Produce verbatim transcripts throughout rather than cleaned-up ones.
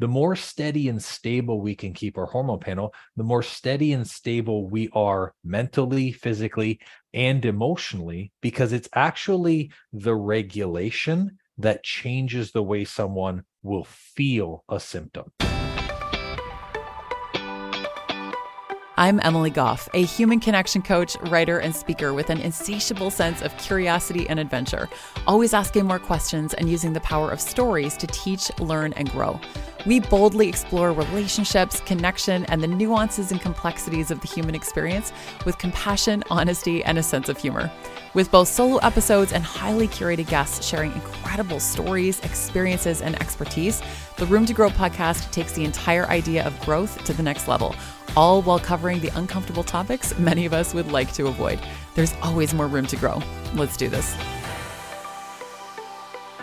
The more steady and stable we can keep our hormone panel, the more steady and stable we are mentally, physically, and emotionally, because it's actually the regulation that changes the way someone will feel a symptom. I'm Emily Gough, a human connection coach, writer, and speaker with an insatiable sense of curiosity and adventure, always asking more questions and using the power of stories to teach, learn, and grow. We boldly explore relationships, connection, and the nuances and complexities of the human experience with compassion, honesty, and a sense of humor. With both solo episodes and highly curated guests sharing incredible stories, experiences, and expertise, the Room to Grow podcast takes the entire idea of growth to the next level, all while covering the uncomfortable topics many of us would like to avoid. There's always more room to grow. Let's do this.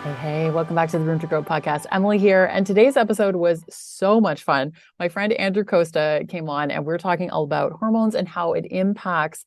Hey, hey, welcome back to the Room to Grow podcast. Emily here, and today's episode was so much fun. My friend Andrew Costa came on, and we're talking all about hormones and how it impacts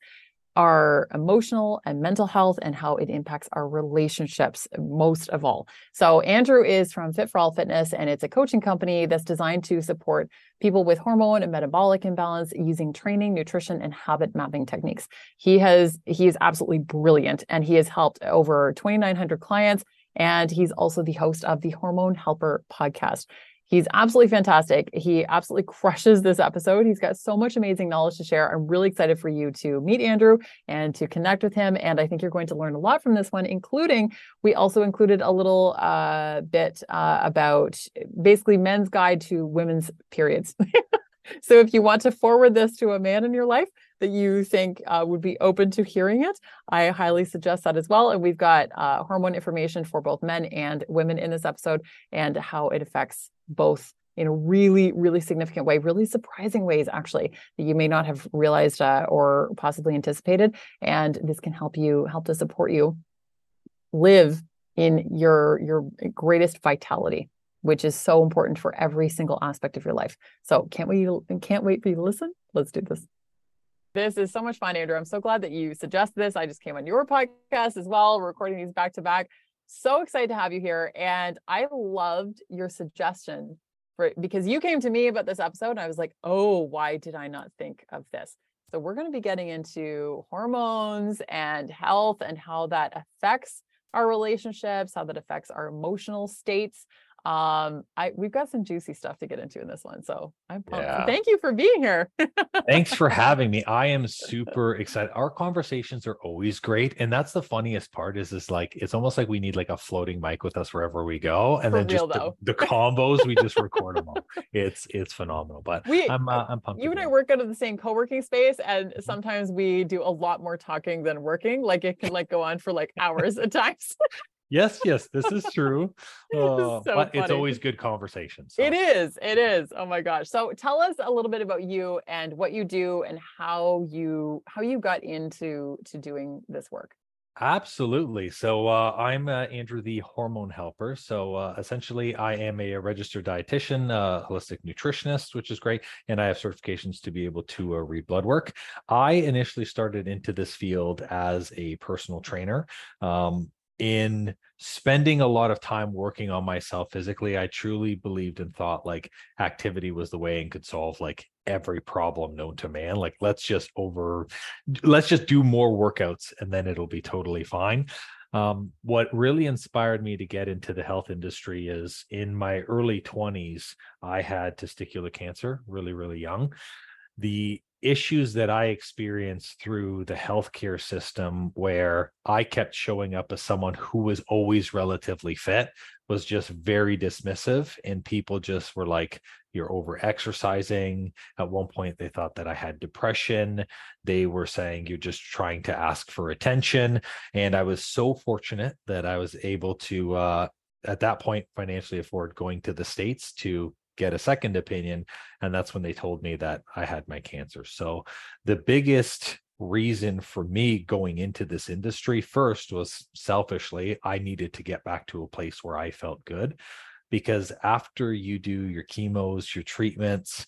our emotional and mental health and how it impacts our relationships most of all. So Andrew is from Fit for All Fitness, and it's a coaching company that's designed to support people with hormone and metabolic imbalance using training, nutrition, and habit mapping techniques. He has, he is absolutely brilliant, and he has helped over twenty-nine hundred clients, and he's also the host of the Hormone Helper podcast. He's absolutely fantastic. He absolutely crushes this episode. He's got so much amazing knowledge to share. I'm really excited for you to meet Andrew and to connect with him. And I think you're going to learn a lot from this one, including we also included a little uh, bit uh, about basically men's guide to women's periods. So if you want to forward this to a man in your life that you think uh, would be open to hearing it, I highly suggest that as well. And we've got uh, hormone information for both men and women in this episode and how it affects both in a really, really significant way, really surprising ways, actually, that you may not have realized uh, or possibly anticipated. And this can help you, help to support you live in your, your greatest vitality, which is so important for every single aspect of your life. So can't wait, can't wait for you to listen. Let's do this. This is so much fun, Andrew. I'm so glad that you suggested this. I just came on your podcast as well. We're recording these back to back. So excited to have you here. And I loved your suggestion for, because you came to me about this episode and I was like, oh, why did I not think of this? So we're going to be getting into hormones and health and how that affects our relationships, how that affects our emotional states. Um, I, we've got some juicy stuff to get into in this one. So I'm pumped. Yeah. Thank you for being here. Thanks for having me. I am super excited. Our conversations are always great. And that's the funniest part is this, like, it's almost like we need like a floating mic with us wherever we go. And for then real, just the, the combos, we just record them all. It's, it's phenomenal, but we, I'm, uh, I'm pumped. You and I work out of the same co-working space, and sometimes we do a lot more talking than working. Like it can like go on for like hours at times. Yes, yes, this is true. Uh, so but funny. It's always good conversation. So. It is. It is. Oh my gosh. So tell us a little bit about you and what you do and how you how you got into to doing this work. Absolutely. So uh, I'm uh, Andrew, the Hormone Helper. So uh, essentially, I am a registered dietitian, uh, holistic nutritionist, which is great. And I have certifications to be able to uh, read blood work. I initially started into this field as a personal trainer. Um, in spending a lot of time working on myself physically, I truly believed and thought like activity was the way and could solve like every problem known to man. Like, let's just over, let's just do more workouts and then it'll be totally fine. Um, what really inspired me to get into the health industry is in my early twenties, I had testicular cancer really, really young. The issues that I experienced through the healthcare system, where I kept showing up as someone who was always relatively fit, was just very dismissive. And people just were like, you're over exercising. At one point, they thought that I had depression. They were saying, you're just trying to ask for attention. And I was so fortunate that I was able to, uh, at that point, financially afford going to the States to get a second opinion. And that's when they told me that I had my cancer. So the biggest reason for me going into this industry first was selfishly, I needed to get back to a place where I felt good, because after you do your chemos, your treatments,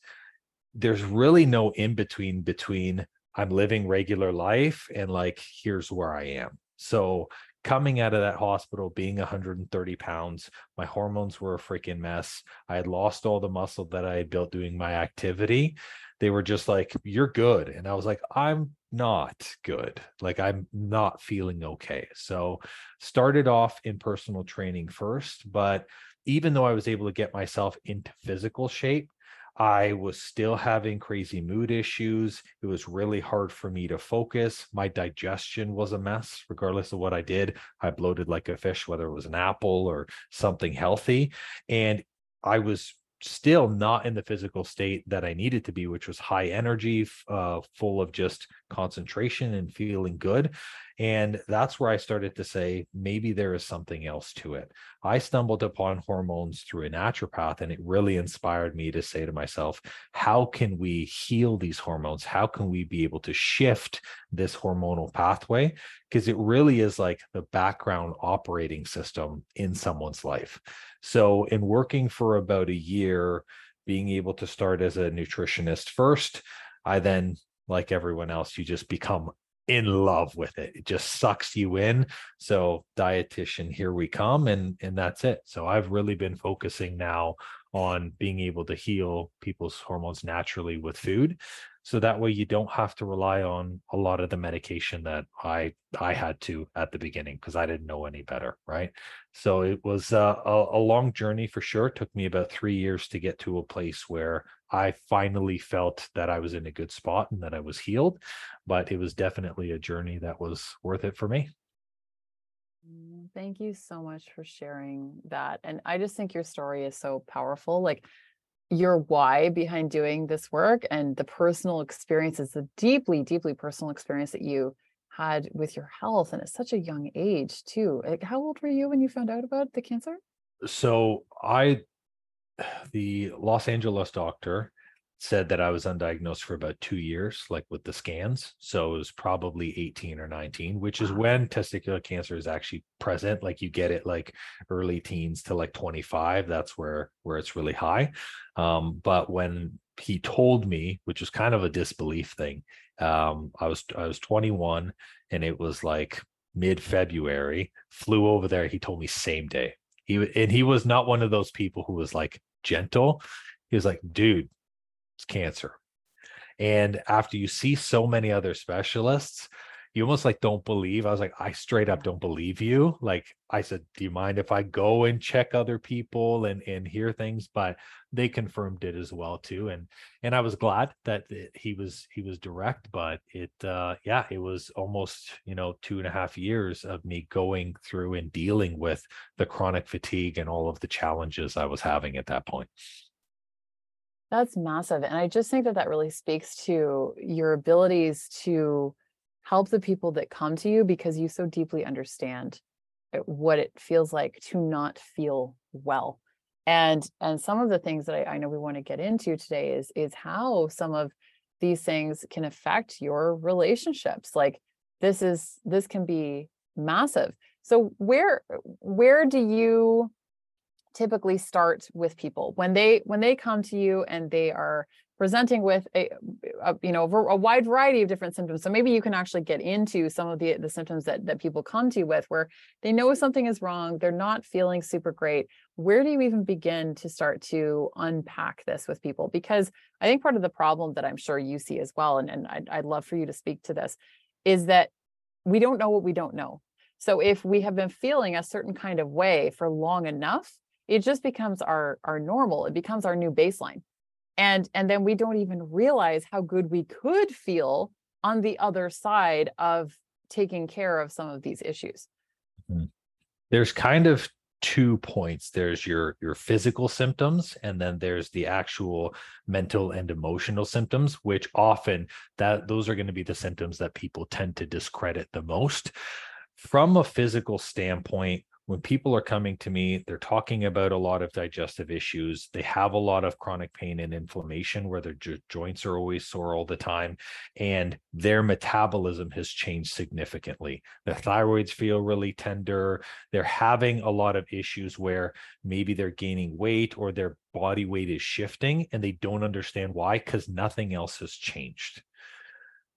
there's really no in between between I'm living regular life and like, here's where I am. So coming out of that hospital being one hundred thirty pounds. My hormones were a freaking mess. I had lost all the muscle that I had built doing my activity. They were just like, you're good. And I was like, I'm not good. Like, I'm not feeling okay. So started off in personal training first, but even though I was able to get myself into physical shape, I was still having crazy mood issues. It was really hard for me to focus. My digestion was a mess. Regardless of what I did, I bloated like a fish, whether it was an apple or something healthy. And I was still not in the physical state that I needed to be, which was high energy, uh, full of just concentration and feeling good. And that's where I started to say, maybe there is something else to it. I stumbled upon hormones through a naturopath, and it really inspired me to say to myself, how can we heal these hormones? How can we be able to shift this hormonal pathway? Because it really is like the background operating system in someone's life. So in working for about a year, being able to start as a nutritionist first, I then, like everyone else, you just become in love with it. It just sucks you in. So dietitian, here we come. And, and that's it. So I've really been focusing now on being able to heal people's hormones naturally with food. So that way you don't have to rely on a lot of the medication that I, I had to at the beginning, because I didn't know any better. Right. So it was uh, a, a long journey for sure. It took me about three years to get to a place where I finally felt that I was in a good spot and that I was healed, but it was definitely a journey that was worth it for me. Thank you so much for sharing that. And I just think your story is so powerful. Like, your why behind doing this work and the personal experiences, the deeply, deeply personal experience that you had with your health and at such a young age too. Like, how old were you when you found out about the cancer? So I, the Los Angeles doctor said that I was undiagnosed for about two years, like with the scans. So it was probably eighteen or nineteen, which is when testicular cancer is actually present. Like, you get it like early teens to like twenty-five. That's where, where it's really high. Um, but when he told me, which was kind of a disbelief thing, um, I was, I was twenty-one, and it was like mid-February, flew over there. He told me same day. He, and he was not one of those people who was like gentle. He was like, dude, it's cancer. And after you see so many other specialists, you almost like don't believe. I was like, I straight up don't believe you. Like, I said, do you mind if I go and check other people and, and hear things? But they confirmed it as well too. And, and I was glad that he was, he was direct, but it, uh, yeah, it was almost, you know, two and a half years of me going through and dealing with the chronic fatigue and all of the challenges I was having at that point. That's massive. And I just think that that really speaks to your abilities to help the people that come to you, because you so deeply understand what it feels like to not feel well. And, and some of the things that I, I know we want to get into today is, is how some of these things can affect your relationships. Like, this is, this can be massive. So where, where do you typically start with people when they, when they come to you and they are presenting with a, a, you know, a wide variety of different symptoms? So maybe you can actually get into some of the, the symptoms that, that people come to you with, where they know something is wrong. They're not feeling super great. Where do you even begin to start to unpack this with people? Because I think part of the problem that I'm sure you see as well, and, and I'd, I'd love for you to speak to this, is that we don't know what we don't know. So if we have been feeling a certain kind of way for long enough, it just becomes our, our normal. It becomes our new baseline. And, and then we don't even realize how good we could feel on the other side of taking care of some of these issues. There's kind of two points. There's your, your physical symptoms, and then there's the actual mental and emotional symptoms, which often that those are going to be the symptoms that people tend to discredit the most. From a physical standpoint, when people are coming to me, they're talking about a lot of digestive issues. They have a lot of chronic pain and inflammation where their jo- joints are always sore all the time, and their metabolism has changed significantly. Their thyroids feel really tender. They're having a lot of issues where maybe they're gaining weight or their body weight is shifting, and they don't understand why, because nothing else has changed.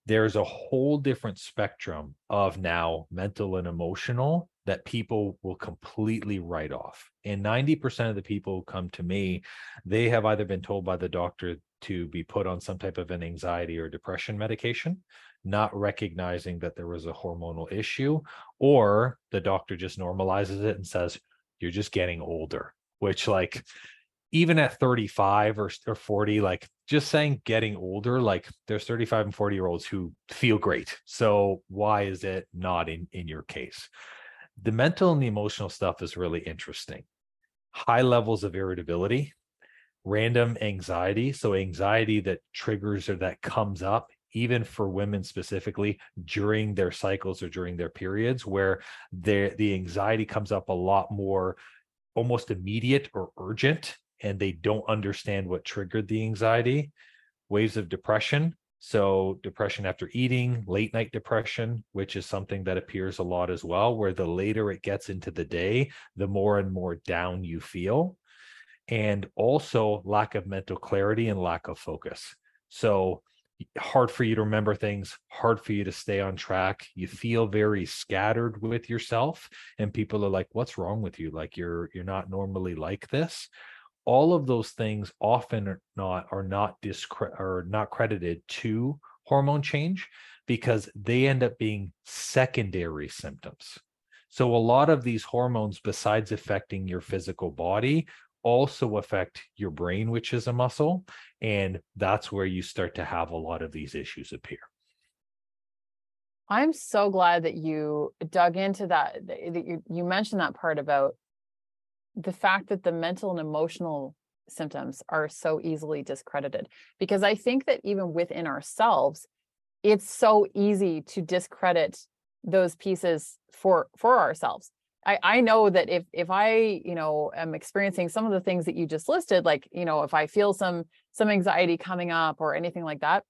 There's a whole different spectrum of now mental and emotional that people will completely write off. And ninety percent of the people who come to me, they have either been told by the doctor to be put on some type of an anxiety or depression medication, not recognizing that there was a hormonal issue, or the doctor just normalizes it and says, you're just getting older, which, like, even at thirty-five or, or forty, like, just saying getting older, like, there's thirty-five and forty year olds who feel great. So why is it not in, in your case? The mental and the emotional stuff is really interesting. High levels of irritability, random anxiety. So anxiety that triggers or that comes up, even for women specifically, during their cycles or during their periods, where the anxiety comes up a lot more, almost immediate or urgent, and they don't understand what triggered the anxiety. Waves of depression. So depression after eating, late night depression, which is something that appears a lot as well, where the later it gets into the day, the more and more down you feel. And also lack of mental clarity and lack of focus. So hard for you to remember things, hard for you to stay on track. You feel very scattered with yourself, and people are like, what's wrong with you? Like, you're you're not normally like this. All of those things often are not are not discre- are not credited to hormone change, because they end up being secondary symptoms. So a lot of these hormones, besides affecting your physical body, also affect your brain, which is a muscle, and that's where you start to have a lot of these issues appear. I'm so glad that you dug into that, that you, you mentioned that part about the fact that the mental and emotional symptoms are so easily discredited, because I think that even within ourselves, it's so easy to discredit those pieces for, for ourselves. I, I know that if, if I, you know, am experiencing some of the things that you just listed, like, you know, if I feel some, some anxiety coming up or anything like that,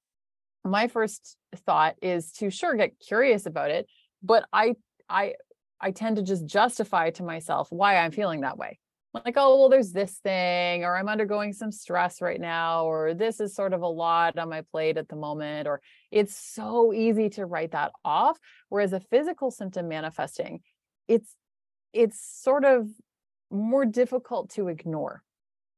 my first thought is to sure get curious about it. But I, I, I tend to just justify to myself why I'm feeling that way. Like, oh, well, there's this thing, or I'm undergoing some stress right now, or this is sort of a lot on my plate at the moment, or it's so easy to write that off. Whereas a physical symptom manifesting, it's, it's sort of more difficult to ignore.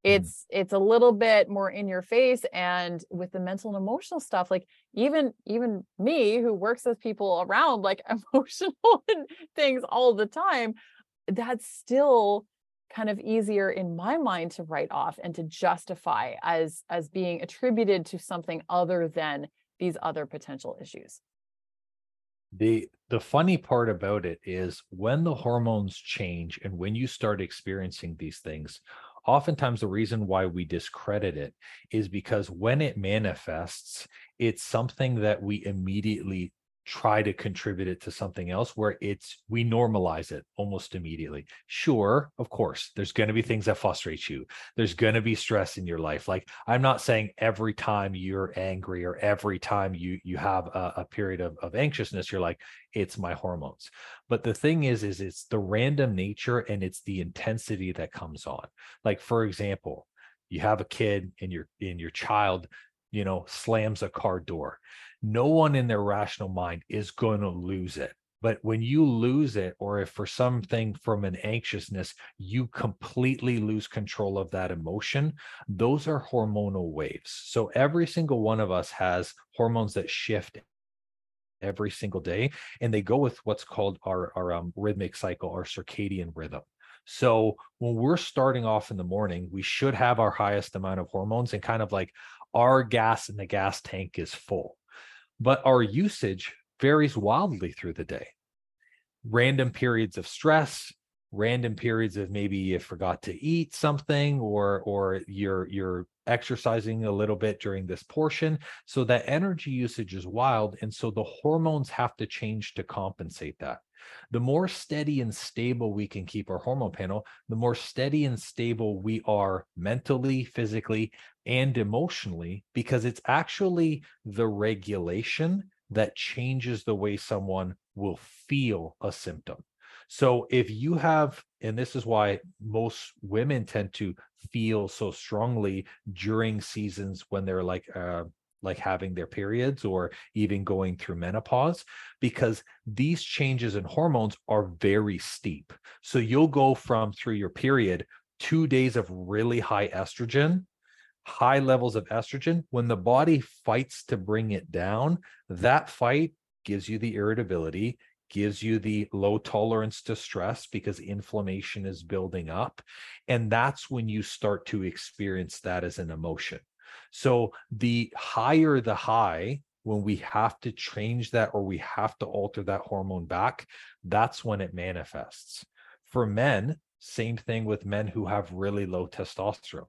It's, it's a little bit more in your face. And with the mental and emotional stuff, like even, even me who works with people around like emotional things all the time, that's still kind of easier in my mind to write off and to justify as, as being attributed to something other than these other potential issues. The the funny part about it is when the hormones change and when you start experiencing these things, oftentimes the reason why we discredit it is because when it manifests, it's something that we immediately try to contribute it to something else, where it's we normalize it almost immediately. Sure, of course, there's going to be things that frustrate you. There's going to be stress in your life. Like, I'm not saying every time you're angry or every time you you have a, a period of, of anxiousness, you're like, it's my hormones. But the thing is, is it's the random nature and it's the intensity that comes on. Like, for example, you have a kid and your and your child, you know, slams a car door. No one in their rational mind is going to lose it. But when you lose it, or if for something from an anxiousness, you completely lose control of that emotion, those are hormonal waves. So every single one of us has hormones that shift every single day, and they go with what's called our, our um, rhythmic cycle, our circadian rhythm. So when we're starting off in the morning, we should have our highest amount of hormones and kind of like our gas in the gas tank is full. But our usage varies wildly through the day. Random periods of stress, random periods of maybe you forgot to eat something, or or you're you're exercising a little bit during this portion. So that energy usage is wild. And so the hormones have to change to compensate that. The more steady and stable we can keep our hormone panel, the more steady and stable we are mentally, physically, and emotionally, because it's actually the regulation that changes the way someone will feel a symptom. So if you have, and this is why most women tend to feel so strongly during seasons when they're like, uh, like having their periods or even going through menopause, because these changes in hormones are very steep. So you'll go from through your period, two days of really high estrogen, high levels of estrogen. When the body fights to bring it down, that fight gives you the irritability, gives you the low tolerance to stress because inflammation is building up. And that's when you start to experience that as an emotion. So the higher the high, when we have to change that or we have to alter that hormone back, that's when it manifests. For men, same thing with men who have really low testosterone.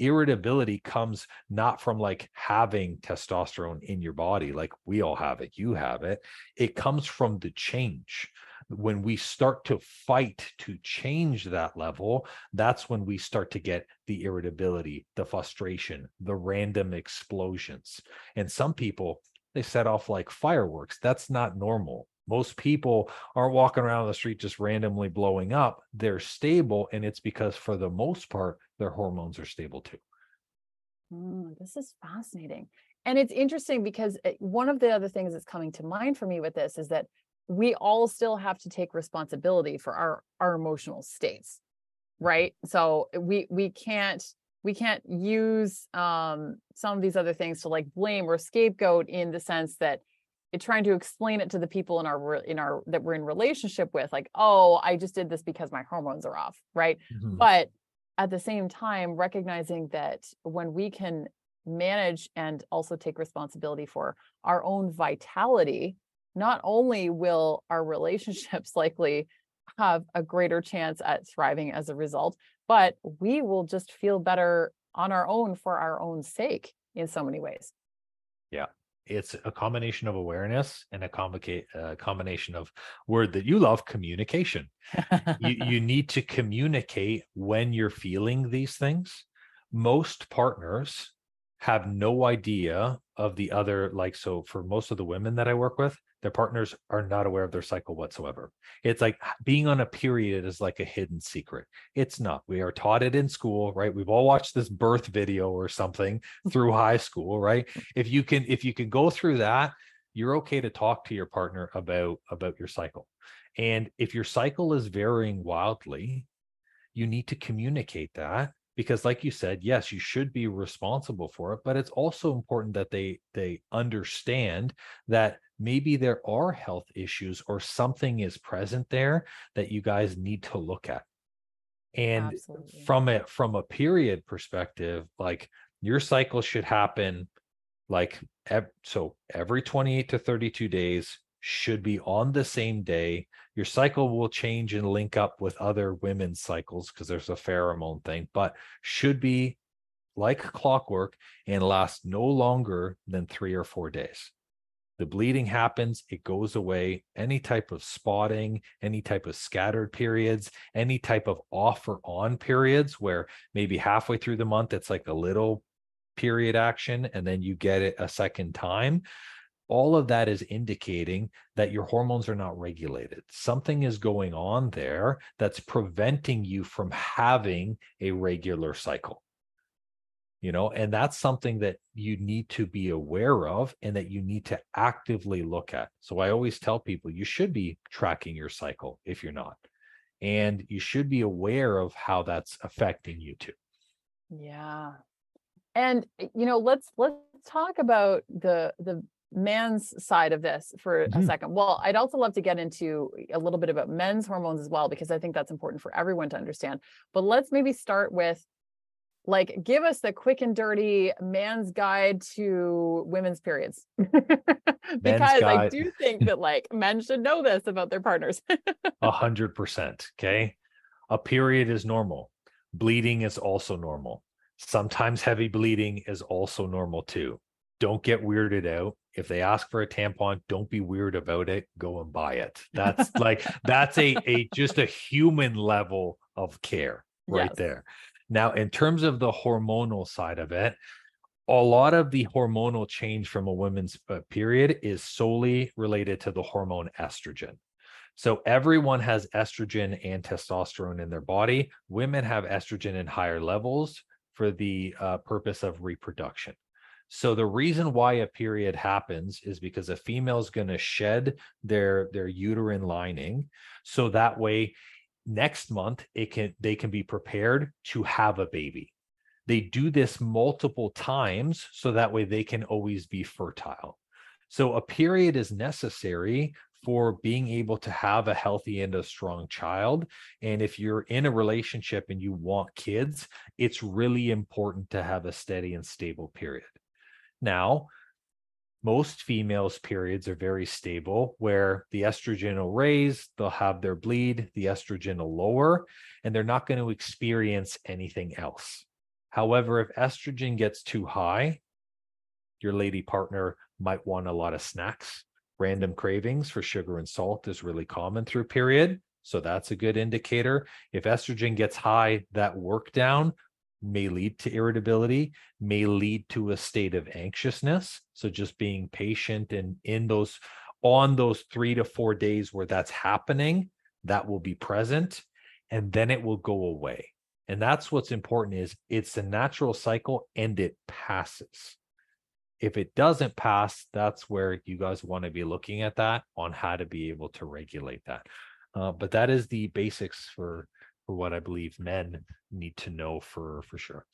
Irritability comes not from like having testosterone in your body, like we all have it, you have it. It comes from the change. When we start to fight to change that level, that's when we start to get the irritability, the frustration, the random explosions. And some people, they set off like fireworks. That's not normal. Most people aren't walking around the street just randomly blowing up. They're stable, and it's because for the most part, their hormones are stable too. Mm, this is fascinating. And it's interesting because one of the other things that's coming to mind for me with this is that we all still have to take responsibility for our, our emotional states, right? So we, we can't, we can't use um, some of these other things to like blame or scapegoat in the sense that it, trying to explain it to the people in our, in our, that we're in relationship with, like, oh, I just did this because my hormones are off. Right. Mm-hmm. But at the same time, recognizing that when we can manage and also take responsibility for our own vitality, not only will our relationships likely have a greater chance at thriving as a result, but we will just feel better on our own for our own sake in so many ways. Yeah. It's a combination of awareness and a complica- uh, combination of word that you love, communication. you, you need to communicate when you're feeling these things. Most partners have no idea of the other, like, so for most of the women that I work with, their partners are not aware of their cycle whatsoever. It's like being on a period is like a hidden secret. It's not. We are taught it in school, right? We've all watched this birth video or something through high school, right? If you can, if you can go through that, you're okay to talk to your partner about, about your cycle. And if your cycle is varying wildly, you need to communicate that. Because like you said, yes, you should be responsible for it, but it's also important that they they understand that maybe there are health issues or something is present there that you guys need to look at. And Absolutely. from a from a period perspective, like your cycle should happen like ev- so every twenty-eight to thirty-two days should be on the same day. Your cycle will change and link up with other women's cycles because there's a pheromone thing, but should be like clockwork and last no longer than three or four days. The bleeding happens, it goes away. Any type of spotting, any type of scattered periods, any type of off or on periods where maybe halfway through the month, it's like a little period action and then you get it a second time. All of that is indicating that your hormones are not regulated. Something is going on there that's preventing you from having a regular cycle, you know, and that's something that you need to be aware of and that you need to actively look at. So I always tell people you should be tracking your cycle if you're not, and you should be aware of how that's affecting you too. Yeah. And, you know, let's, let's talk about the, the, man's side of this for mm-hmm. a second. Well, I'd also love to get into a little bit about men's hormones as well, because I think that's important for everyone to understand. But let's maybe start with, like, give us the quick and dirty man's guide to women's periods. Because guide. I do think that, like, men should know this about their partners. A hundred percent. Okay. A period is normal. Bleeding is also normal. Sometimes heavy bleeding is also normal too. Don't get weirded out. If they ask for a tampon, don't be weird about it. Go and buy it. That's like, that's a, a, just a human level of care right yes. there. Now, in terms of the hormonal side of it, a lot of the hormonal change from a woman's period is solely related to the hormone estrogen. So everyone has estrogen and testosterone in their body. Women have estrogen in higher levels for the uh, purpose of reproduction. So the reason why a period happens is because a female is going to shed their, their uterine lining. So that way, next month, it can they can be prepared to have a baby. They do this multiple times so that way they can always be fertile. So a period is necessary for being able to have a healthy and a strong child. And if you're in a relationship and you want kids, it's really important to have a steady and stable period. Now, most females' periods are very stable, where the estrogen will raise, they'll have their bleed, the estrogen will lower, and they're not going to experience anything else. However, if estrogen gets too high, your lady partner might want a lot of snacks. Random cravings for sugar and salt is really common through period. So that's a good indicator. If estrogen gets high, that work down may lead to irritability, may lead to a state of anxiousness. So just being patient and in those, on those three to four days where that's happening, that will be present, and then it will go away. And that's what's important, is it's a natural cycle and it passes. If it doesn't pass, that's where you guys want to be looking at that on how to be able to regulate that. Uh, but that is the basics for for what I believe men need to know for, for sure.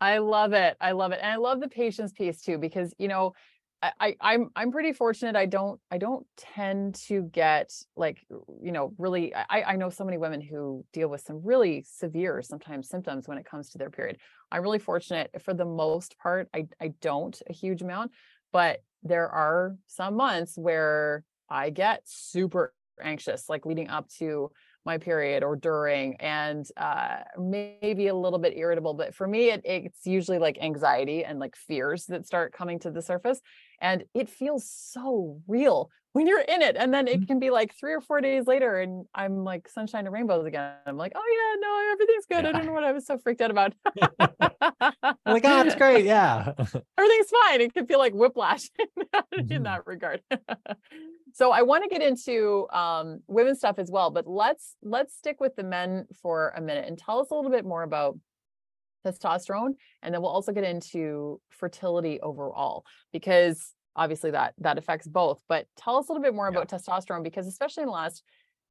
I love it. I love it. And I love the patience piece too, because, you know, I, I I'm, I'm pretty fortunate. I don't, I don't tend to get like, you know, really, I, I know so many women who deal with some really severe sometimes symptoms when it comes to their period. I'm really fortunate for the most part. I, I don't a huge amount, but there are some months where I get super anxious, like leading up to my period or during, and uh, maybe a little bit irritable. But for me, it, it's usually like anxiety and like fears that start coming to the surface. And it feels so real when you're in it. And then it can be like three or four days later and I'm like sunshine and rainbows again. I'm like, oh yeah, no, everything's good. Yeah. I don't know what I was so freaked out about. Like, oh, it's great. Yeah. Everything's fine. It can feel like whiplash in that, mm-hmm. in that regard. So I want to get into um, women's stuff as well, but let's, let's stick with the men for a minute and tell us a little bit more about testosterone. And then we'll also get into fertility overall, because obviously that, that affects both, but tell us a little bit more yeah. about testosterone, because especially in the last,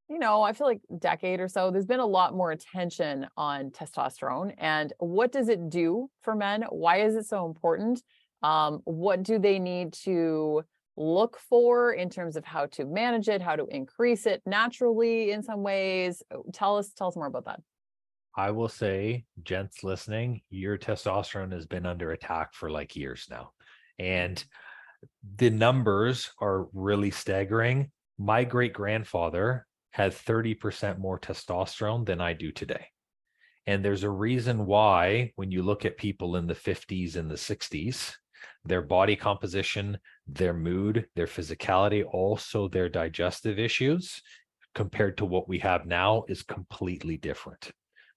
you know, I feel like decade or so, there's been a lot more attention on testosterone and what does it do for men? Why is it so important? Um, what do they need to look for in terms of how to manage it, how to increase it naturally in some ways? Tell us, tell us more about that. I will say, gents listening, your testosterone has been under attack for like years now. And the numbers are really staggering. My great-grandfather had thirty percent more testosterone than I do today. And there's a reason why when you look at people in the fifties and the sixties, their body composition, their mood, their physicality, also their digestive issues compared to what we have now is completely different.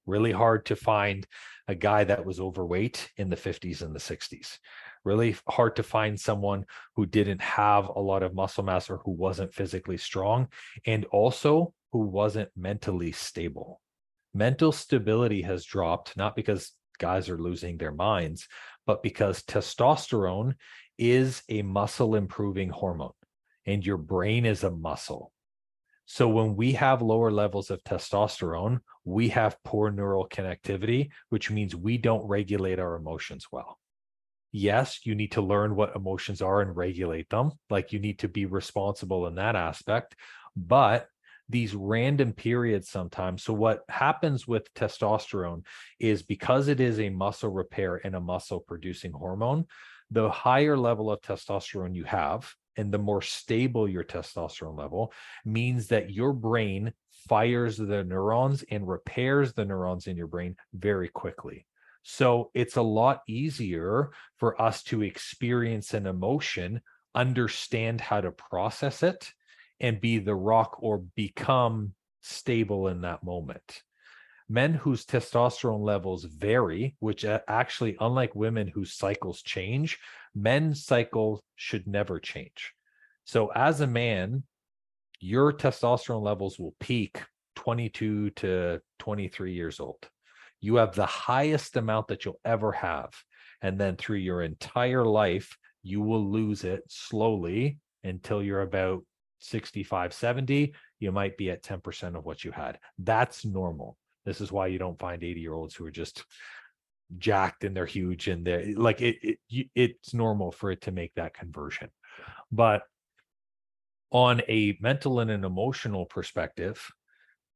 Really hard to find a guy that was overweight in the fifties and the sixties. Really hard to find someone who didn't have a lot of muscle mass or who wasn't physically strong, and also who wasn't mentally stable. Mental stability has dropped, not because guys are losing their minds, but because testosterone is a muscle improving hormone and your brain is a muscle. So when we have lower levels of testosterone, we have poor neural connectivity, which means we don't regulate our emotions well. Yes, you need to learn what emotions are and regulate them. Like, you need to be responsible in that aspect, but these random periods sometimes. So what happens with testosterone is, because it is a muscle repair and a muscle producing hormone, the higher level of testosterone you have, and the more stable your testosterone level, means that your brain fires the neurons and repairs the neurons in your brain very quickly. So it's a lot easier for us to experience an emotion, understand how to process it, and be the rock or become stable in that moment. Men whose testosterone levels vary, which actually, unlike women whose cycles change, men's cycles should never change. So as a man, your testosterone levels will peak twenty-two to twenty-three years old. You have the highest amount that you'll ever have. And then through your entire life, you will lose it slowly until you're about sixty-five, seventy. You might be at ten percent of what you had. That's normal. This is why you don't find eighty year olds who are just jacked and they're huge and they're like, it, it, it's normal for it to make that conversion. But on a mental and an emotional perspective,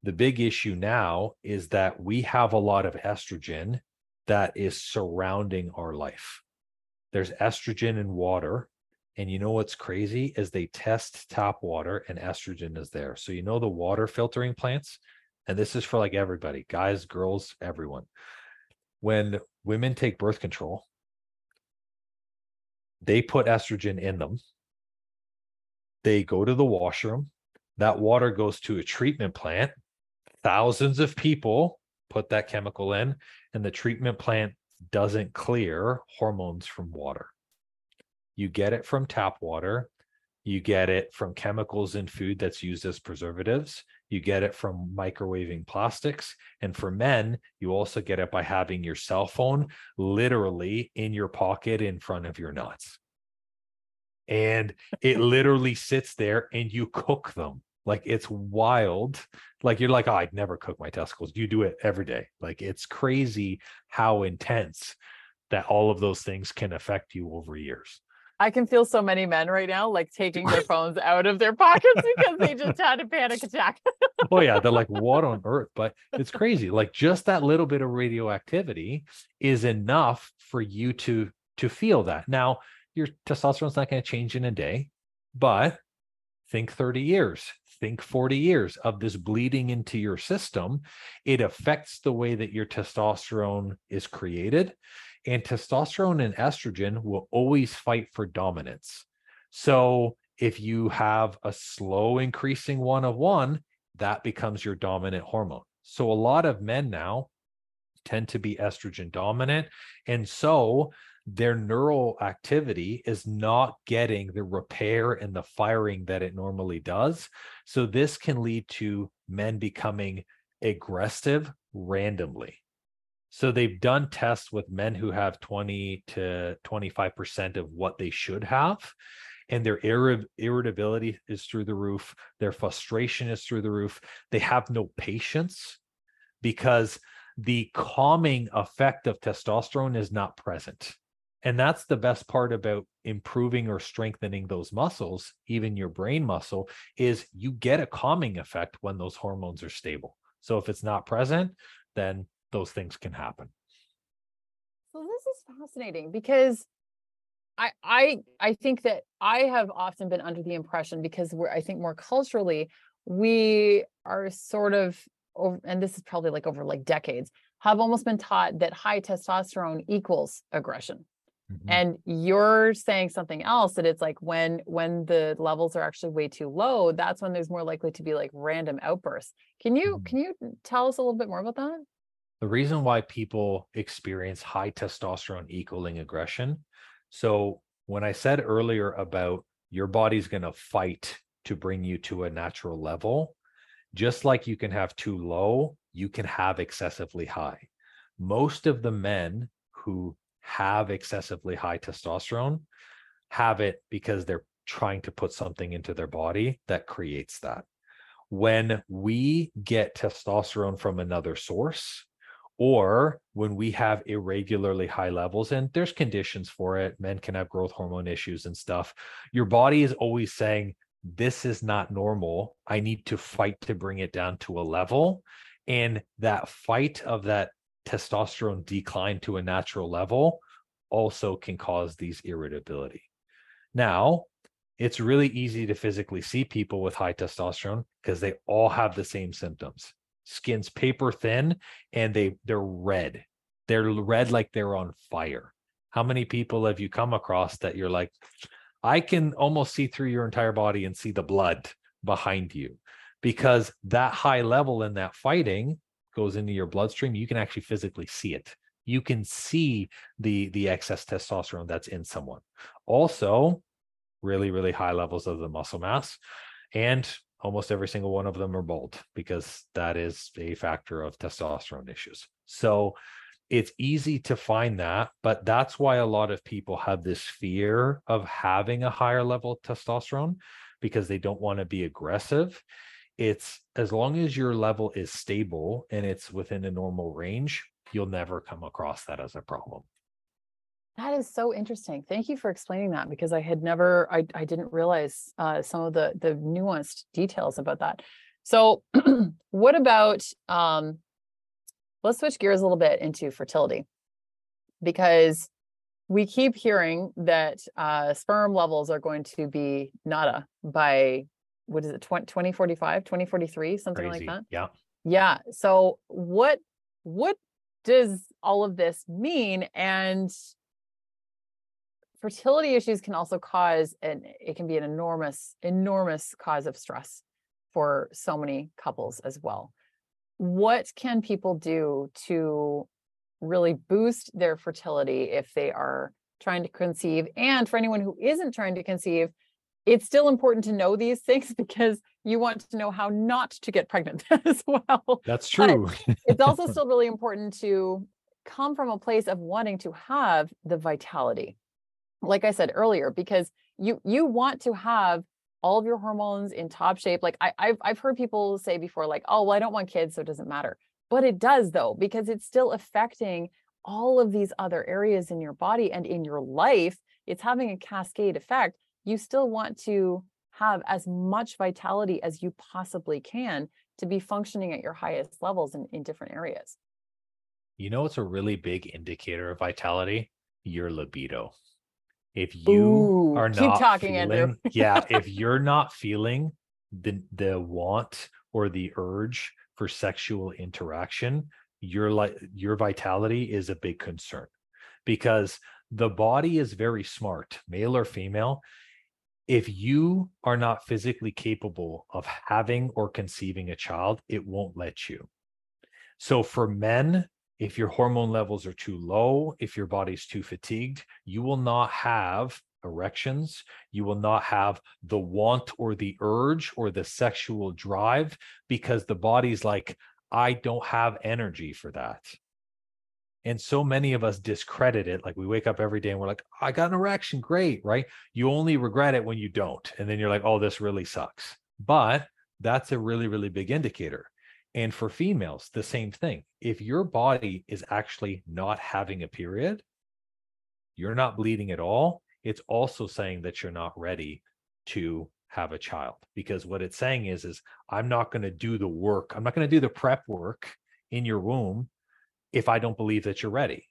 the big issue now is that we have a lot of estrogen that is surrounding our life. There's estrogen in water. And you know what's crazy is they test tap water and estrogen is there. So you know the water filtering plants, and this is for like everybody, guys, girls, everyone. When women take birth control, they put estrogen in them. They go to the washroom. That water goes to a treatment plant. Thousands of people put that chemical in, and the treatment plant doesn't clear hormones from water. You get it from tap water. You get it from chemicals in food that's used as preservatives. You get it from microwaving plastics. And for men, you also get it by having your cell phone literally in your pocket in front of your nuts. And it literally sits there and you cook them. Like, it's wild. Like, you're like, oh, I'd never cook my testicles. You do it every day. Like, it's crazy how intense that all of those things can affect you over years. I can feel so many men right now, like taking their phones out of their pockets because they just had a panic attack. Oh yeah. They're like, what on earth? But it's crazy. Like, just that little bit of radioactivity is enough for you to, to feel that. Now your testosterone's not going to change in a day, but think thirty years, think forty years of this bleeding into your system. It affects the way that your testosterone is created. And testosterone and estrogen will always fight for dominance. So if you have a slow increasing one of one, that becomes your dominant hormone. So a lot of men now tend to be estrogen dominant. And so their neural activity is not getting the repair and the firing that it normally does. So this can lead to men becoming aggressive randomly. So they've done tests with men who have twenty to twenty-five percent of what they should have, and their irri- irritability is through the roof. Their frustration is through the roof. They have no patience because the calming effect of testosterone is not present. And that's the best part about improving or strengthening those muscles, even your brain muscle, is you get a calming effect when those hormones are stable. So if it's not present, then those things can happen. So this is fascinating because I, I, I think that I have often been under the impression, because we're, I think more culturally, we are sort of, and this is probably like over like decades, have almost been taught that high testosterone equals aggression. Mm-hmm. And you're saying something else, that it's like when, when the levels are actually way too low, that's when there's more likely to be like random outbursts. Can you, mm-hmm. can you tell us a little bit more about that? The reason why people experience high testosterone equaling aggression. So when I said earlier about your body's going to fight to bring you to a natural level, just like you can have too low, you can have excessively high. Most of the men who have excessively high testosterone have it because they're trying to put something into their body that creates that. When we get testosterone from another source, or when we have irregularly high levels, and there's conditions for it, men can have growth hormone issues and stuff, your body is always saying, this is not normal. I need to fight to bring it down to a level. And that fight of that testosterone decline to a natural level also can cause these irritability. Now, it's really easy to physically see people with high testosterone because they all have the same symptoms. Skin's paper thin, and they they're red. They're red like they're on fire. How many people have you come across that you're like, I can almost see through your entire body and see the blood behind you? Because that high level in that fighting goes into your bloodstream. You can actually physically see it. You can see the the excess testosterone that's in someone. Also, really, really high levels of the muscle mass, and almost every single one of them are bald because that is a factor of testosterone issues. So it's easy to find that, but that's why a lot of people have this fear of having a higher level of testosterone, because they don't want to be aggressive. It's as long as your level is stable and it's within a normal range, you'll never come across that as a problem. That is so interesting. Thank you for explaining that, because I had never, I, I didn't realize uh, some of the, the nuanced details about that. So what about, um, let's switch gears a little bit into fertility, because we keep hearing that uh, sperm levels are going to be nada by, what is it, twenty forty-five, twenty forty-three, something Crazy. Like that? Yeah. Yeah. So what, what does all of this mean? And fertility issues can also cause, and it can be an enormous, enormous cause of stress for so many couples as well. What can people do to really boost their fertility if they are trying to conceive? And for anyone who isn't trying to conceive, it's still important to know these things, because you want to know how not to get pregnant as well. That's true. It's also still really important to come from a place of wanting to have the vitality. Like I said earlier, because you, you want to have all of your hormones in top shape. Like I, I've, I've heard people say before, like, oh, well, I don't want kids, so it doesn't matter. But it does though, because it's still affecting all of these other areas in your body and in your life. It's having a cascade effect. You still want to have as much vitality as you possibly can to be functioning at your highest levels in, in different areas. You know, it's a really big indicator of vitality, your libido. If you Ooh, are not keep talking, feeling, Andrew. yeah, if you're not feeling the, the want or the urge for sexual interaction, your li- your vitality is a big concern, because the body is very smart, male or female. If you are not physically capable of having or conceiving a child, it won't let you. So for men, if your hormone levels are too low, if your body's too fatigued, you will not have erections. You will not have the want or the urge or the sexual drive, because the body's like, I don't have energy for that. And so many of us discredit it. Like, we wake up every day and we're like, I got an erection. Great. Right. You only regret it when you don't. And then you're like, oh, this really sucks. But that's a really, really big indicator. And for females, the same thing. If your body is actually not having a period, you're not bleeding at all, it's also saying that you're not ready to have a child. Because what it's saying is, is I'm not going to do the work. I'm not going to do the prep work in your womb if I don't believe that you're ready.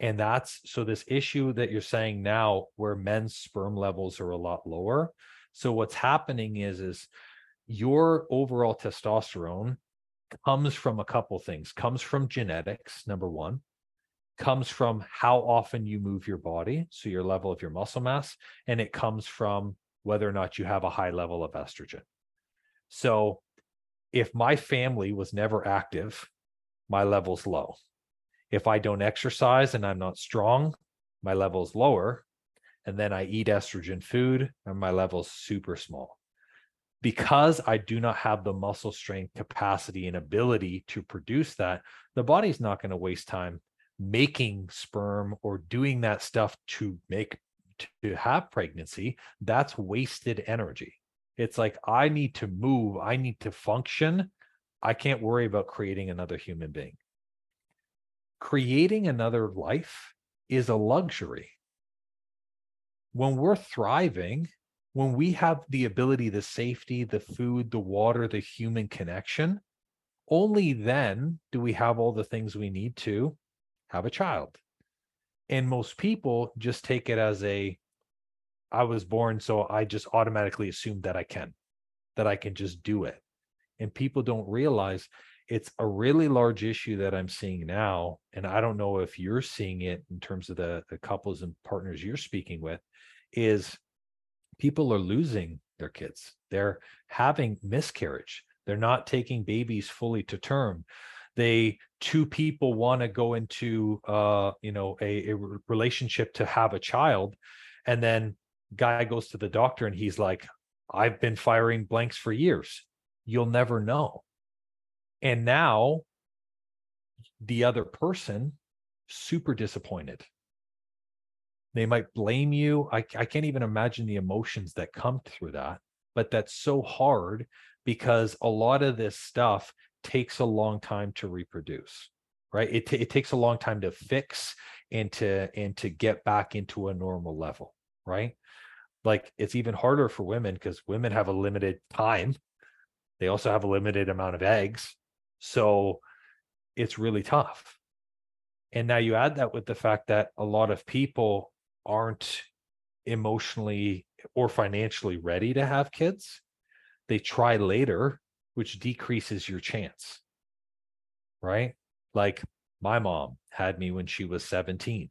And that's, so this issue that you're saying now, where men's sperm levels are a lot lower. So what's happening is, is your overall testosterone comes from a couple things. Comes from genetics, number one, comes from how often you move your body, so your level of your muscle mass, and it comes from whether or not you have a high level of estrogen. So if my family was never active, my level's low. If I don't exercise and I'm not strong, my level's lower. And then I eat estrogen food and my level's super small. Because I do not have the muscle strength, capacity, and ability to produce that, the body's not going to waste time making sperm or doing that stuff to make, to have pregnancy. That's wasted energy. It's like, I need to move. I need to function. I can't worry about creating another human being. Creating another life is a luxury. When we're thriving, when we have the ability, the safety, the food, the water, the human connection, only then do we have all the things we need to have a child. And most people just take it as a, I was born, so I just automatically assume that I can, that I can just do it. And people don't realize it's a really large issue that I'm seeing now. And I don't know if you're seeing it in terms of the, the couples and partners you're speaking with, is people are losing their kids. They're having miscarriage. They're not taking babies fully to term. They, two people want to go into, uh, you know, a, a relationship to have a child. And then guy goes to the doctor and he's like, I've been firing blanks for years. You'll never know. And now the other person super disappointed. They might blame you. I, I can't even imagine the emotions that come through that, but that's so hard because a lot of this stuff takes a long time to reproduce, right? It, t- it takes a long time to fix and to, and to get back into a normal level, right? Like it's even harder for women because women have a limited time. They also have a limited amount of eggs. So it's really tough. And now you add that with the fact that a lot of people aren't emotionally or financially ready to have kids. They try later, which decreases your chance, right? Like my mom had me when she was seventeen.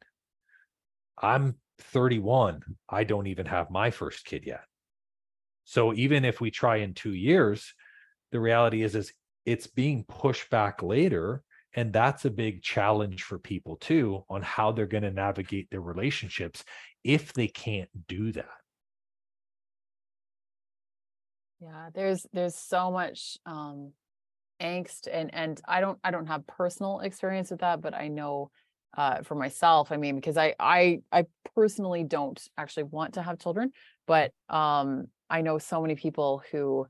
I'm thirty-one. I don't even have my first kid yet. So even if we try in two years, the reality is, is it's being pushed back later. And that's a big challenge for people too, on how they're going to navigate their relationships if they can't do that. Yeah, there's there's so much um, angst, and and I don't I don't have personal experience with that, but I know uh, for myself. I mean, because I I I personally don't actually want to have children, but um, I know so many people who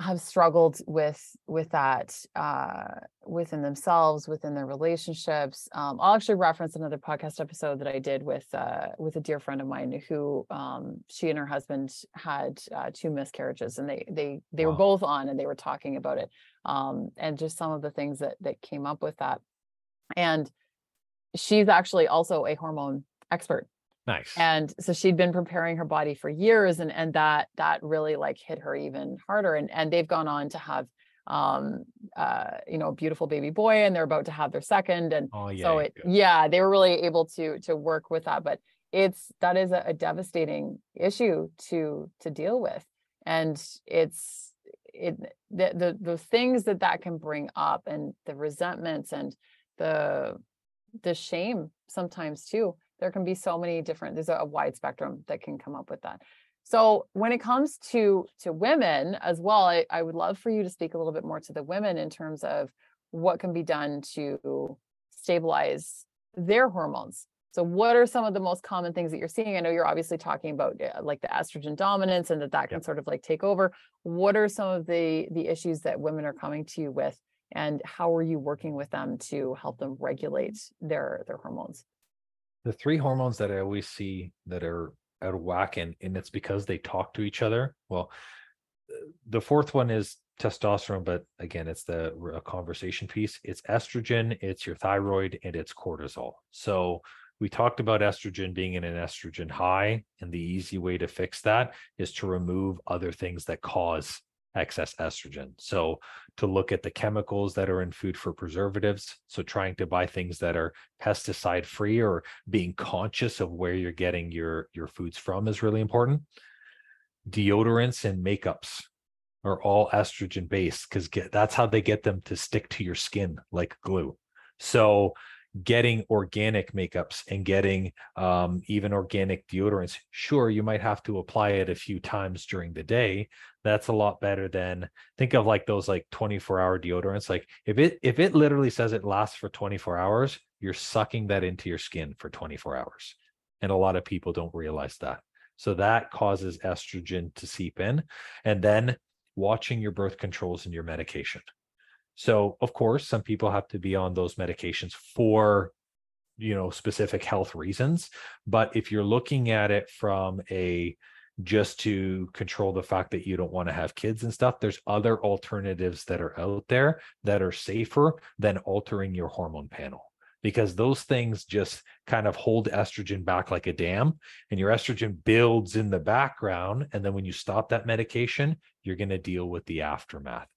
have struggled with with that uh, within themselves, within their relationships. Um, I'll actually reference another podcast episode that I did with uh, with a dear friend of mine who um, she and her husband had uh, two miscarriages, and they they they wow. were both on, and they were talking about it um, and just some of the things that that came up with that. And she's actually also a hormone expert. Nice. And so she'd been preparing her body for years, and, and that, that really like hit her even harder. And, and they've gone on to have, um, uh, you know, a beautiful baby boy, and they're about to have their second. And oh, yeah, so it, yeah. yeah, they were really able to, to work with that, but it's, that is a, a devastating issue to, to deal with. And it's, it, the, the, the things that that can bring up, and the resentments, and the, the shame sometimes too. There can be so many different, there's a wide spectrum that can come up with that. So when it comes to, to women as well, I, I would love for you to speak a little bit more to the women in terms of what can be done to stabilize their hormones. So what are some of the most common things that you're seeing? I know you're obviously talking about like the estrogen dominance, and that that can yep. sort of like take over. What are some of the, the issues that women are coming to you with, and how are you working with them to help them regulate their, their hormones? The three hormones that I always see that are out of whack, and, and it's because they talk to each other. Well, the fourth one is testosterone, but again, it's the a conversation piece. It's estrogen, it's your thyroid, and it's cortisol. So we talked about estrogen being in an estrogen high, and the easy way to fix that is to remove other things that cause excess estrogen. So to look at the chemicals that are in food for preservatives. So trying to buy things that are pesticide free, or being conscious of where you're getting your, your foods from, is really important. Deodorants and makeups are all estrogen based, because that's how they get them to stick to your skin like glue. So getting organic makeups and getting um, even organic deodorants. Sure, you might have to apply it a few times during the day. That's a lot better than, think of like those like twenty-four hour deodorants. Like if it if it literally says it lasts for twenty-four hours, you're sucking that into your skin for twenty-four hours. And a lot of people don't realize that. So that causes estrogen to seep in. And then watching your birth controls and your medication. So of course, some people have to be on those medications for, you know, specific health reasons. But if you're looking at it from a just to control the fact that you don't want to have kids and stuff, there's other alternatives that are out there that are safer than altering your hormone panel, because those things just kind of hold estrogen back like a dam, and your estrogen builds in the background. And then when you stop that medication, you're going to deal with the aftermath.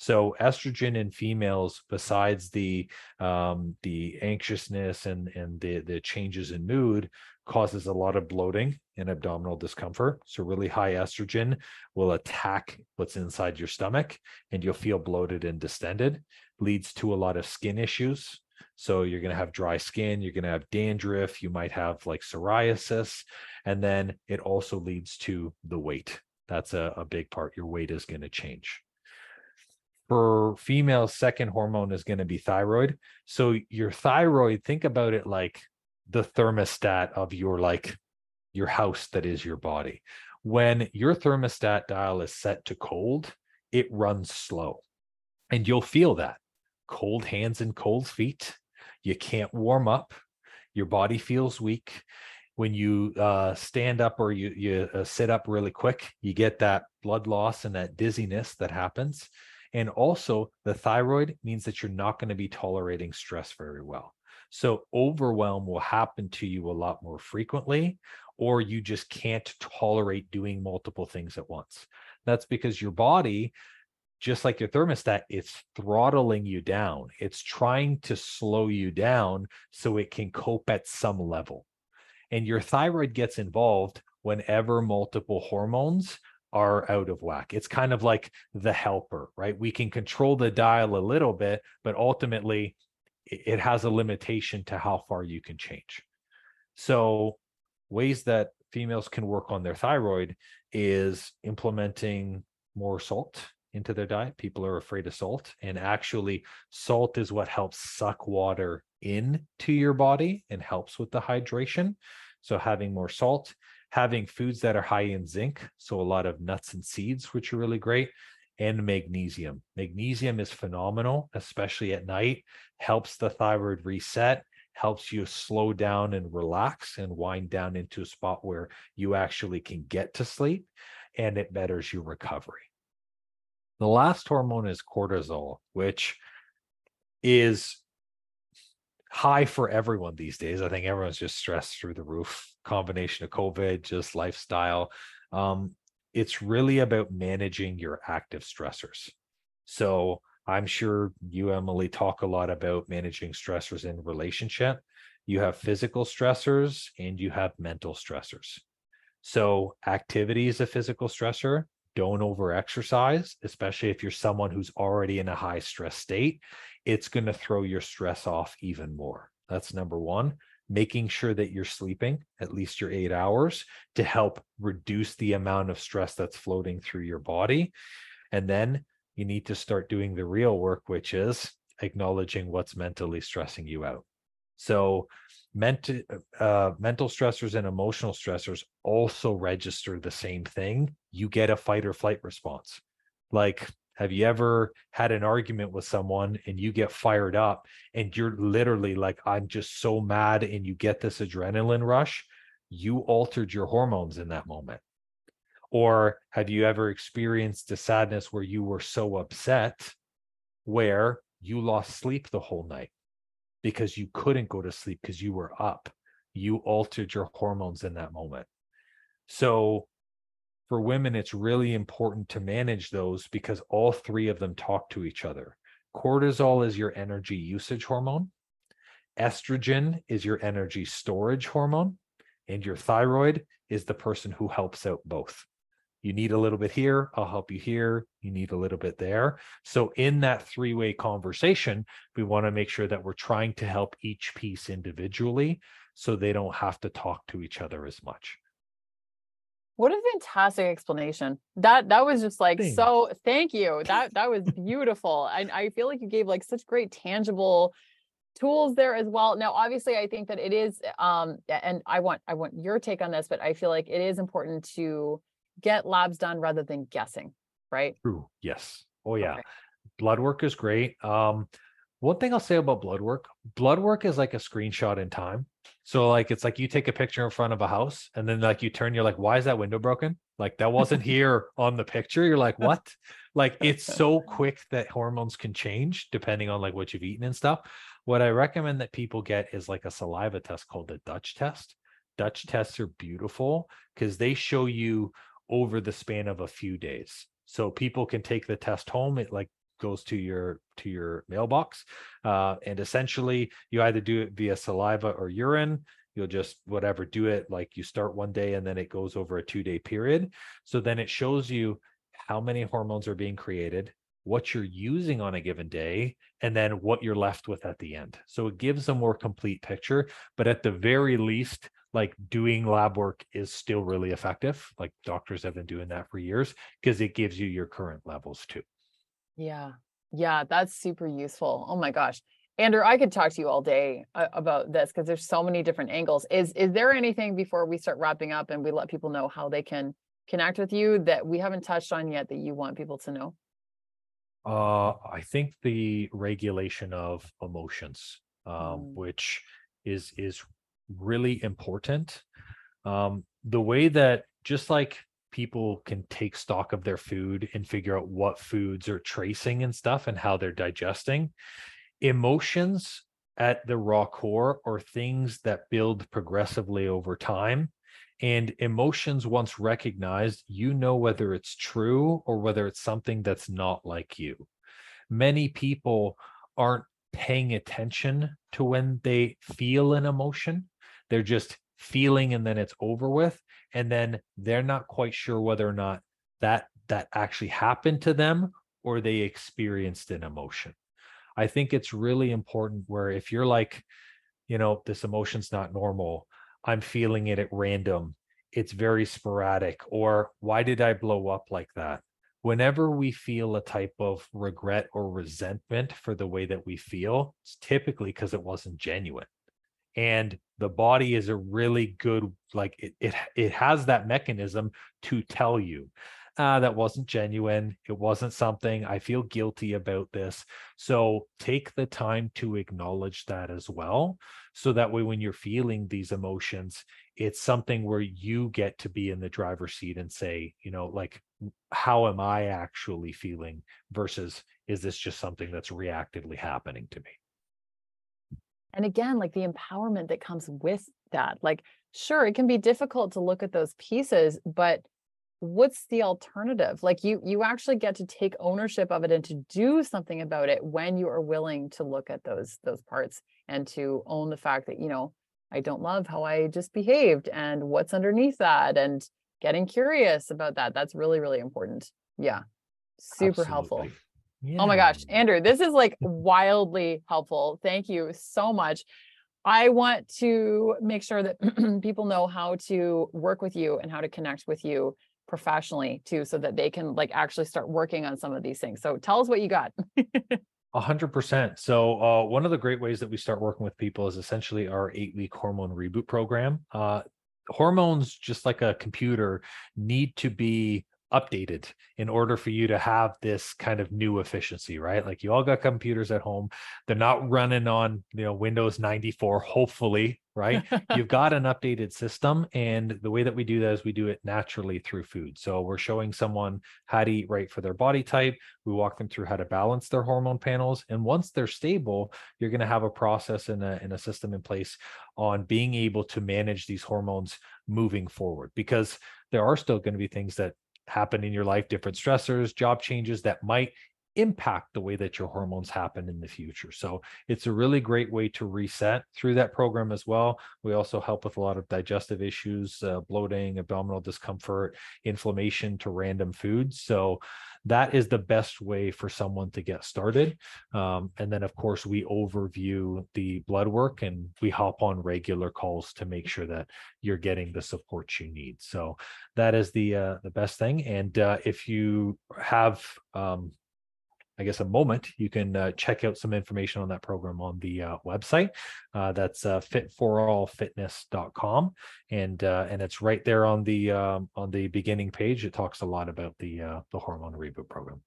So estrogen in females, besides the um, the anxiousness and, and the, the changes in mood, causes a lot of bloating and abdominal discomfort. So really high estrogen will attack what's inside your stomach, and you'll feel bloated and distended. Leads to a lot of skin issues. So you're going to have dry skin, you're going to have dandruff, you might have like psoriasis, and then it also leads to the weight. That's a, a big part. Your weight is going to change. for females, second hormone is going to be thyroid. So your thyroid, think about it like the thermostat of your, like your house that is your body. When your thermostat dial is set to cold, it runs slow. And you'll feel that. Cold hands and cold feet. You can't warm up. Your body feels weak. When you uh, stand up or you, you uh, sit up really quick, you get that blood loss and that dizziness that happens. And also the thyroid means that you're not going to be tolerating stress very well. So overwhelm will happen to you a lot more frequently, or you just can't tolerate doing multiple things at once. That's because your body, just like your thermostat, it's throttling you down. It's trying to slow you down so it can cope at some level. And your thyroid gets involved whenever multiple hormones are out of whack. It's kind of like the helper, right? We can control the dial a little bit, but ultimately it has a limitation to how far you can change. So ways that females can work on their thyroid is implementing more salt into their diet. People are afraid of salt, and actually salt is what helps suck water into your body and helps with the hydration. So having more salt, having foods that are high in zinc, so a lot of nuts and seeds, which are really great, and magnesium. Magnesium is phenomenal, especially at night, helps the thyroid reset, helps you slow down and relax and wind down into a spot where you actually can get to sleep, and it betters your recovery. The last hormone is cortisol, which is high for everyone these days. I think everyone's just stressed through the roof, combination of COVID, just lifestyle. Um, it's really about managing your active stressors. So I'm sure you, Emily, talk a lot about managing stressors in relationship. You have physical stressors and you have mental stressors. So activity is a physical stressor. Don't overexercise, especially if you're someone who's already in a high stress state. It's going to throw your stress off even more. That's number one. Making sure that you're sleeping at least your eight hours to help reduce the amount of stress that's floating through your body. And then you need to start doing the real work, which is acknowledging what's mentally stressing you out. So mental, uh, mental stressors and emotional stressors also register the same thing. You get a fight or flight response. Like, have you ever had an argument with someone and you get fired up and you're literally like, I'm just so mad, and you get this adrenaline rush? You altered your hormones in that moment. Or have you ever experienced a sadness where you were so upset where you lost sleep the whole night because you couldn't go to sleep because you were up? You altered your hormones in that moment. So for women, it's really important to manage those because all three of them talk to each other. Cortisol is your energy usage hormone. Estrogen is your energy storage hormone. And your thyroid is the person who helps out both. You need a little bit here, I'll help you here. You need a little bit there. So in that three-way conversation, we want to make sure that we're trying to help each piece individually so they don't have to talk to each other as much. What a fantastic explanation. That that was just like, Thanks. so thank you. That that was beautiful. And I, I feel like you gave like such great tangible tools there as well. Now, obviously, I think that it is, um, and I want I want your take on this, but I feel like it is important to get labs done rather than guessing, right? True. Yes. Oh yeah. Okay. Blood work is great. Um, one thing I'll say about blood work, blood work is like a screenshot in time. So like, it's like you take a picture in front of a house and then like you turn, you're like, why is that window broken? Like that wasn't here on the picture. You're like, what? Like it's so quick that hormones can change depending on like what you've eaten and stuff. What I recommend that people get is like a saliva test called the Dutch test. Dutch tests are beautiful because they show you over the span of a few days. So people can take the test home. It like goes to your to your mailbox. Uh, and essentially you either do it via saliva or urine. You'll just whatever, do it like you start one day and then it goes over a two-day period. So then it shows you how many hormones are being created, what you're using on a given day, and then what you're left with at the end. So it gives a more complete picture, but at the very least, like doing lab work is still really effective. Like doctors have been doing that for years because it gives you your current levels too. Yeah. Yeah, that's super useful. Oh my gosh. Andrew, I could talk to you all day about this because there's so many different angles. Is is there anything before we start wrapping up and we let people know how they can connect with you that we haven't touched on yet that you want people to know? Uh, I think the regulation of emotions, um, mm. which is is really important. Um, the way that just like people can take stock of their food and figure out what foods are tracing and stuff and how they're digesting, emotions at the raw core are things that build progressively over time. And emotions, once recognized, you know whether it's true or whether it's something that's not like you. Many people aren't paying attention to when they feel an emotion. They're just feeling and then it's over with. And then they're not quite sure whether or not that that actually happened to them or they experienced an emotion. I think it's really important where if you're like, you know, this emotion's not normal, I'm feeling it at random, it's very sporadic, or why did I blow up like that? Whenever we feel a type of regret or resentment for the way that we feel, it's typically because it wasn't genuine. And the body is a really good, like it, it, it has that mechanism to tell you, ah, that wasn't genuine. It wasn't something, I feel guilty about this. So take the time to acknowledge that as well. So that way, when you're feeling these emotions, it's something where you get to be in the driver's seat and say, you know, like, how am I actually feeling versus is this just something that's reactively happening to me? And again, like the empowerment that comes with that, like, sure, it can be difficult to look at those pieces, but what's the alternative? Like you, you actually get to take ownership of it and to do something about it when you are willing to look at those, those parts and to own the fact that, you know, I don't love how I just behaved and what's underneath that and getting curious about that. That's really, really important. Yeah. Super Absolutely. Helpful. Yeah. Oh my gosh, Andrew, this is like wildly helpful. Thank you so much. I want to make sure that people know how to work with you and how to connect with you professionally too, so that they can like actually start working on some of these things. So tell us what you got. A hundred percent. So uh, one of the great ways that we start working with people is essentially our eight week hormone reboot program. Uh, hormones, just like a computer, need to be updated in order for you to have this kind of new efficiency, right? Like you all got computers at home. They're not running on, you know, Windows ninety-four, hopefully, right? You've got an updated system. And the way that we do that is we do it naturally through food. So we're showing someone how to eat right for their body type. We walk them through how to balance their hormone panels. And once they're stable, you're going to have a process and a, and a system in place on being able to manage these hormones moving forward, because there are still going to be things that happen in your life, different stressors, job changes that might impact the way that your hormones happen in the future. So it's a really great way to reset through that program as well. We also help with a lot of digestive issues, uh, bloating, abdominal discomfort, inflammation to random foods. So that is the best way for someone to get started. Um, and then of course we overview the blood work and we hop on regular calls to make sure that you're getting the support you need. So that is the, uh, the best thing. And uh, if you have, um, I guess, a moment, you can uh, check out some information on that program on the uh, website. Uh, that's uh, fit for all fitness dot com, and uh, and it's right there on the um, on the beginning page. It talks a lot about the uh, the hormone reboot program.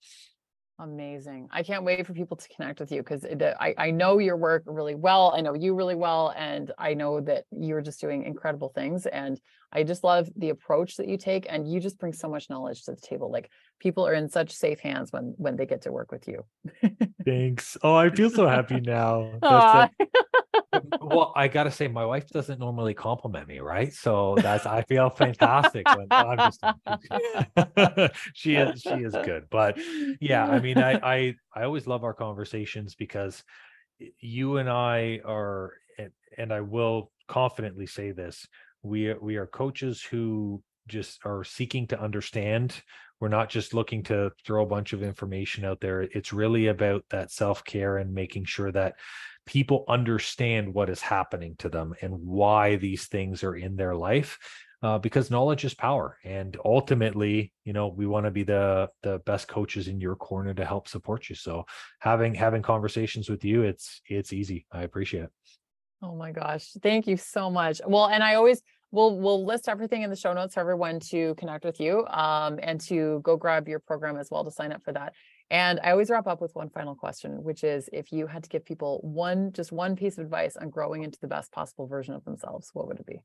Amazing! I can't wait for people to connect with you because I I know your work really well. I know you really well, and I know that you're just doing incredible things. And I just love the approach that you take, and you just bring so much knowledge to the table. Like, people are in such safe hands when, when they get to work with you. Thanks. Oh, I feel so happy now. That's a, well, I got to say, my wife doesn't normally compliment me, right? So that's, I feel fantastic. When, I'm just, she is, she is good. But yeah, I mean, I, I, I always love our conversations because you and I are, and, and I will confidently say this, we we are coaches who just are seeking to understand. We're not just looking to throw a bunch of information out there. It's really about that self-care and making sure that people understand what is happening to them and why these things are in their life. uh, because knowledge is power. And ultimately, you know, we want to be the the best coaches in your corner to help support you. So having having conversations with you, it's it's easy. I appreciate it. Oh my gosh. Thank you so much. Well, and I always We'll, we'll list everything in the show notes for everyone to connect with you um, and to go grab your program as well, to sign up for that. And I always wrap up with one final question, which is, if you had to give people one, just one piece of advice on growing into the best possible version of themselves, what would it be?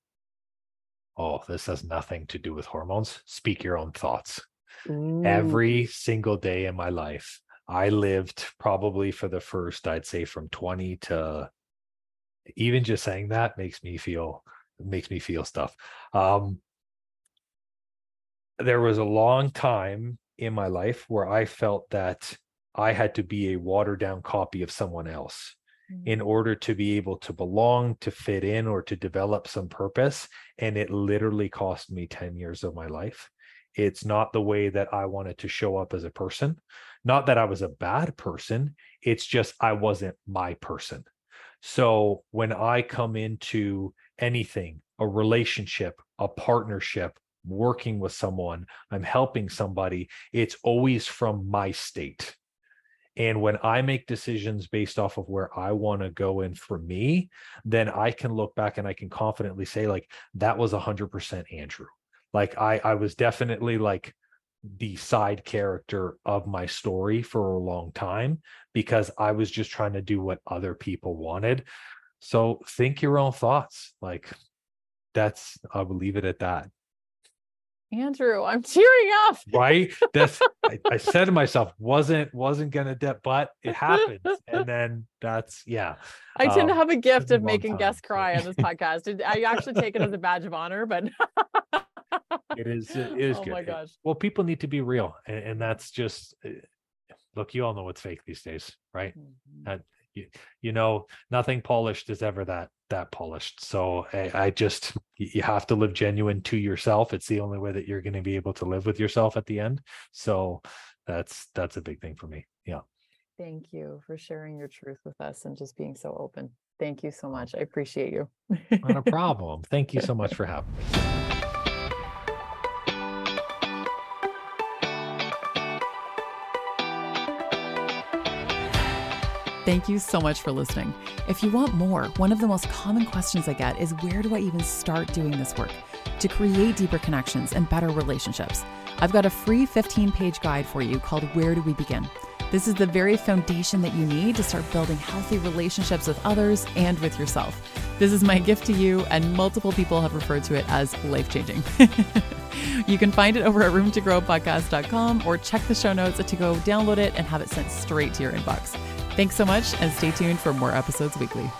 Oh, this has nothing to do with hormones. Speak your own thoughts. Ooh. Every single day in my life, I lived probably for the first, I'd say from twenty to, even just saying that makes me feel makes me feel stuff. Um, there was a long time in my life where I felt that I had to be a watered down copy of someone else mm-hmm. in order to be able to belong, to fit in, or to develop some purpose. And it literally cost me ten years of my life. It's not the way that I wanted to show up as a person. Not that I was a bad person. It's just, I wasn't my person. So when I come into anything, a relationship, a partnership, working with someone, I'm helping somebody, it's always from my state. And when I make decisions based off of where I want to go in for me, then I can look back and I can confidently say, like, that was one hundred percent Andrew. Like I, I was definitely like the side character of my story for a long time, because I was just trying to do what other people wanted. So think your own thoughts. Like that's, I will leave it at that. Andrew, I'm tearing up. Right? That's, I, I said to myself, wasn't, wasn't going to dip, but it happens. And then that's, yeah. I tend um, to have a gift of making time. guests cry on this podcast. I actually take it as a badge of honor, but it is, it is oh good. My gosh. Well, people need to be real. And, and that's just, look, you all know what's fake these days, right? Mm-hmm. uh, You, you know, nothing polished is ever that, that polished. So I, I just, you have to live genuine to yourself. It's the only way that you're going to be able to live with yourself at the end. So that's, that's a big thing for me. Yeah. Thank you for sharing your truth with us and just being so open. Thank you so much. I appreciate you. Not a problem. Thank you so much for having me. Thank you so much for listening. If you want more, one of the most common questions I get is, where do I even start doing this work to create deeper connections and better relationships? I've got a free fifteen page guide for you called Where Do We Begin? This is the very foundation that you need to start building healthy relationships with others and with yourself. This is my gift to you, and multiple people have referred to it as life-changing. You can find it over at room to grow podcast dot com, or check the show notes to go download it and have it sent straight to your inbox. Thanks so much, and stay tuned for more episodes weekly.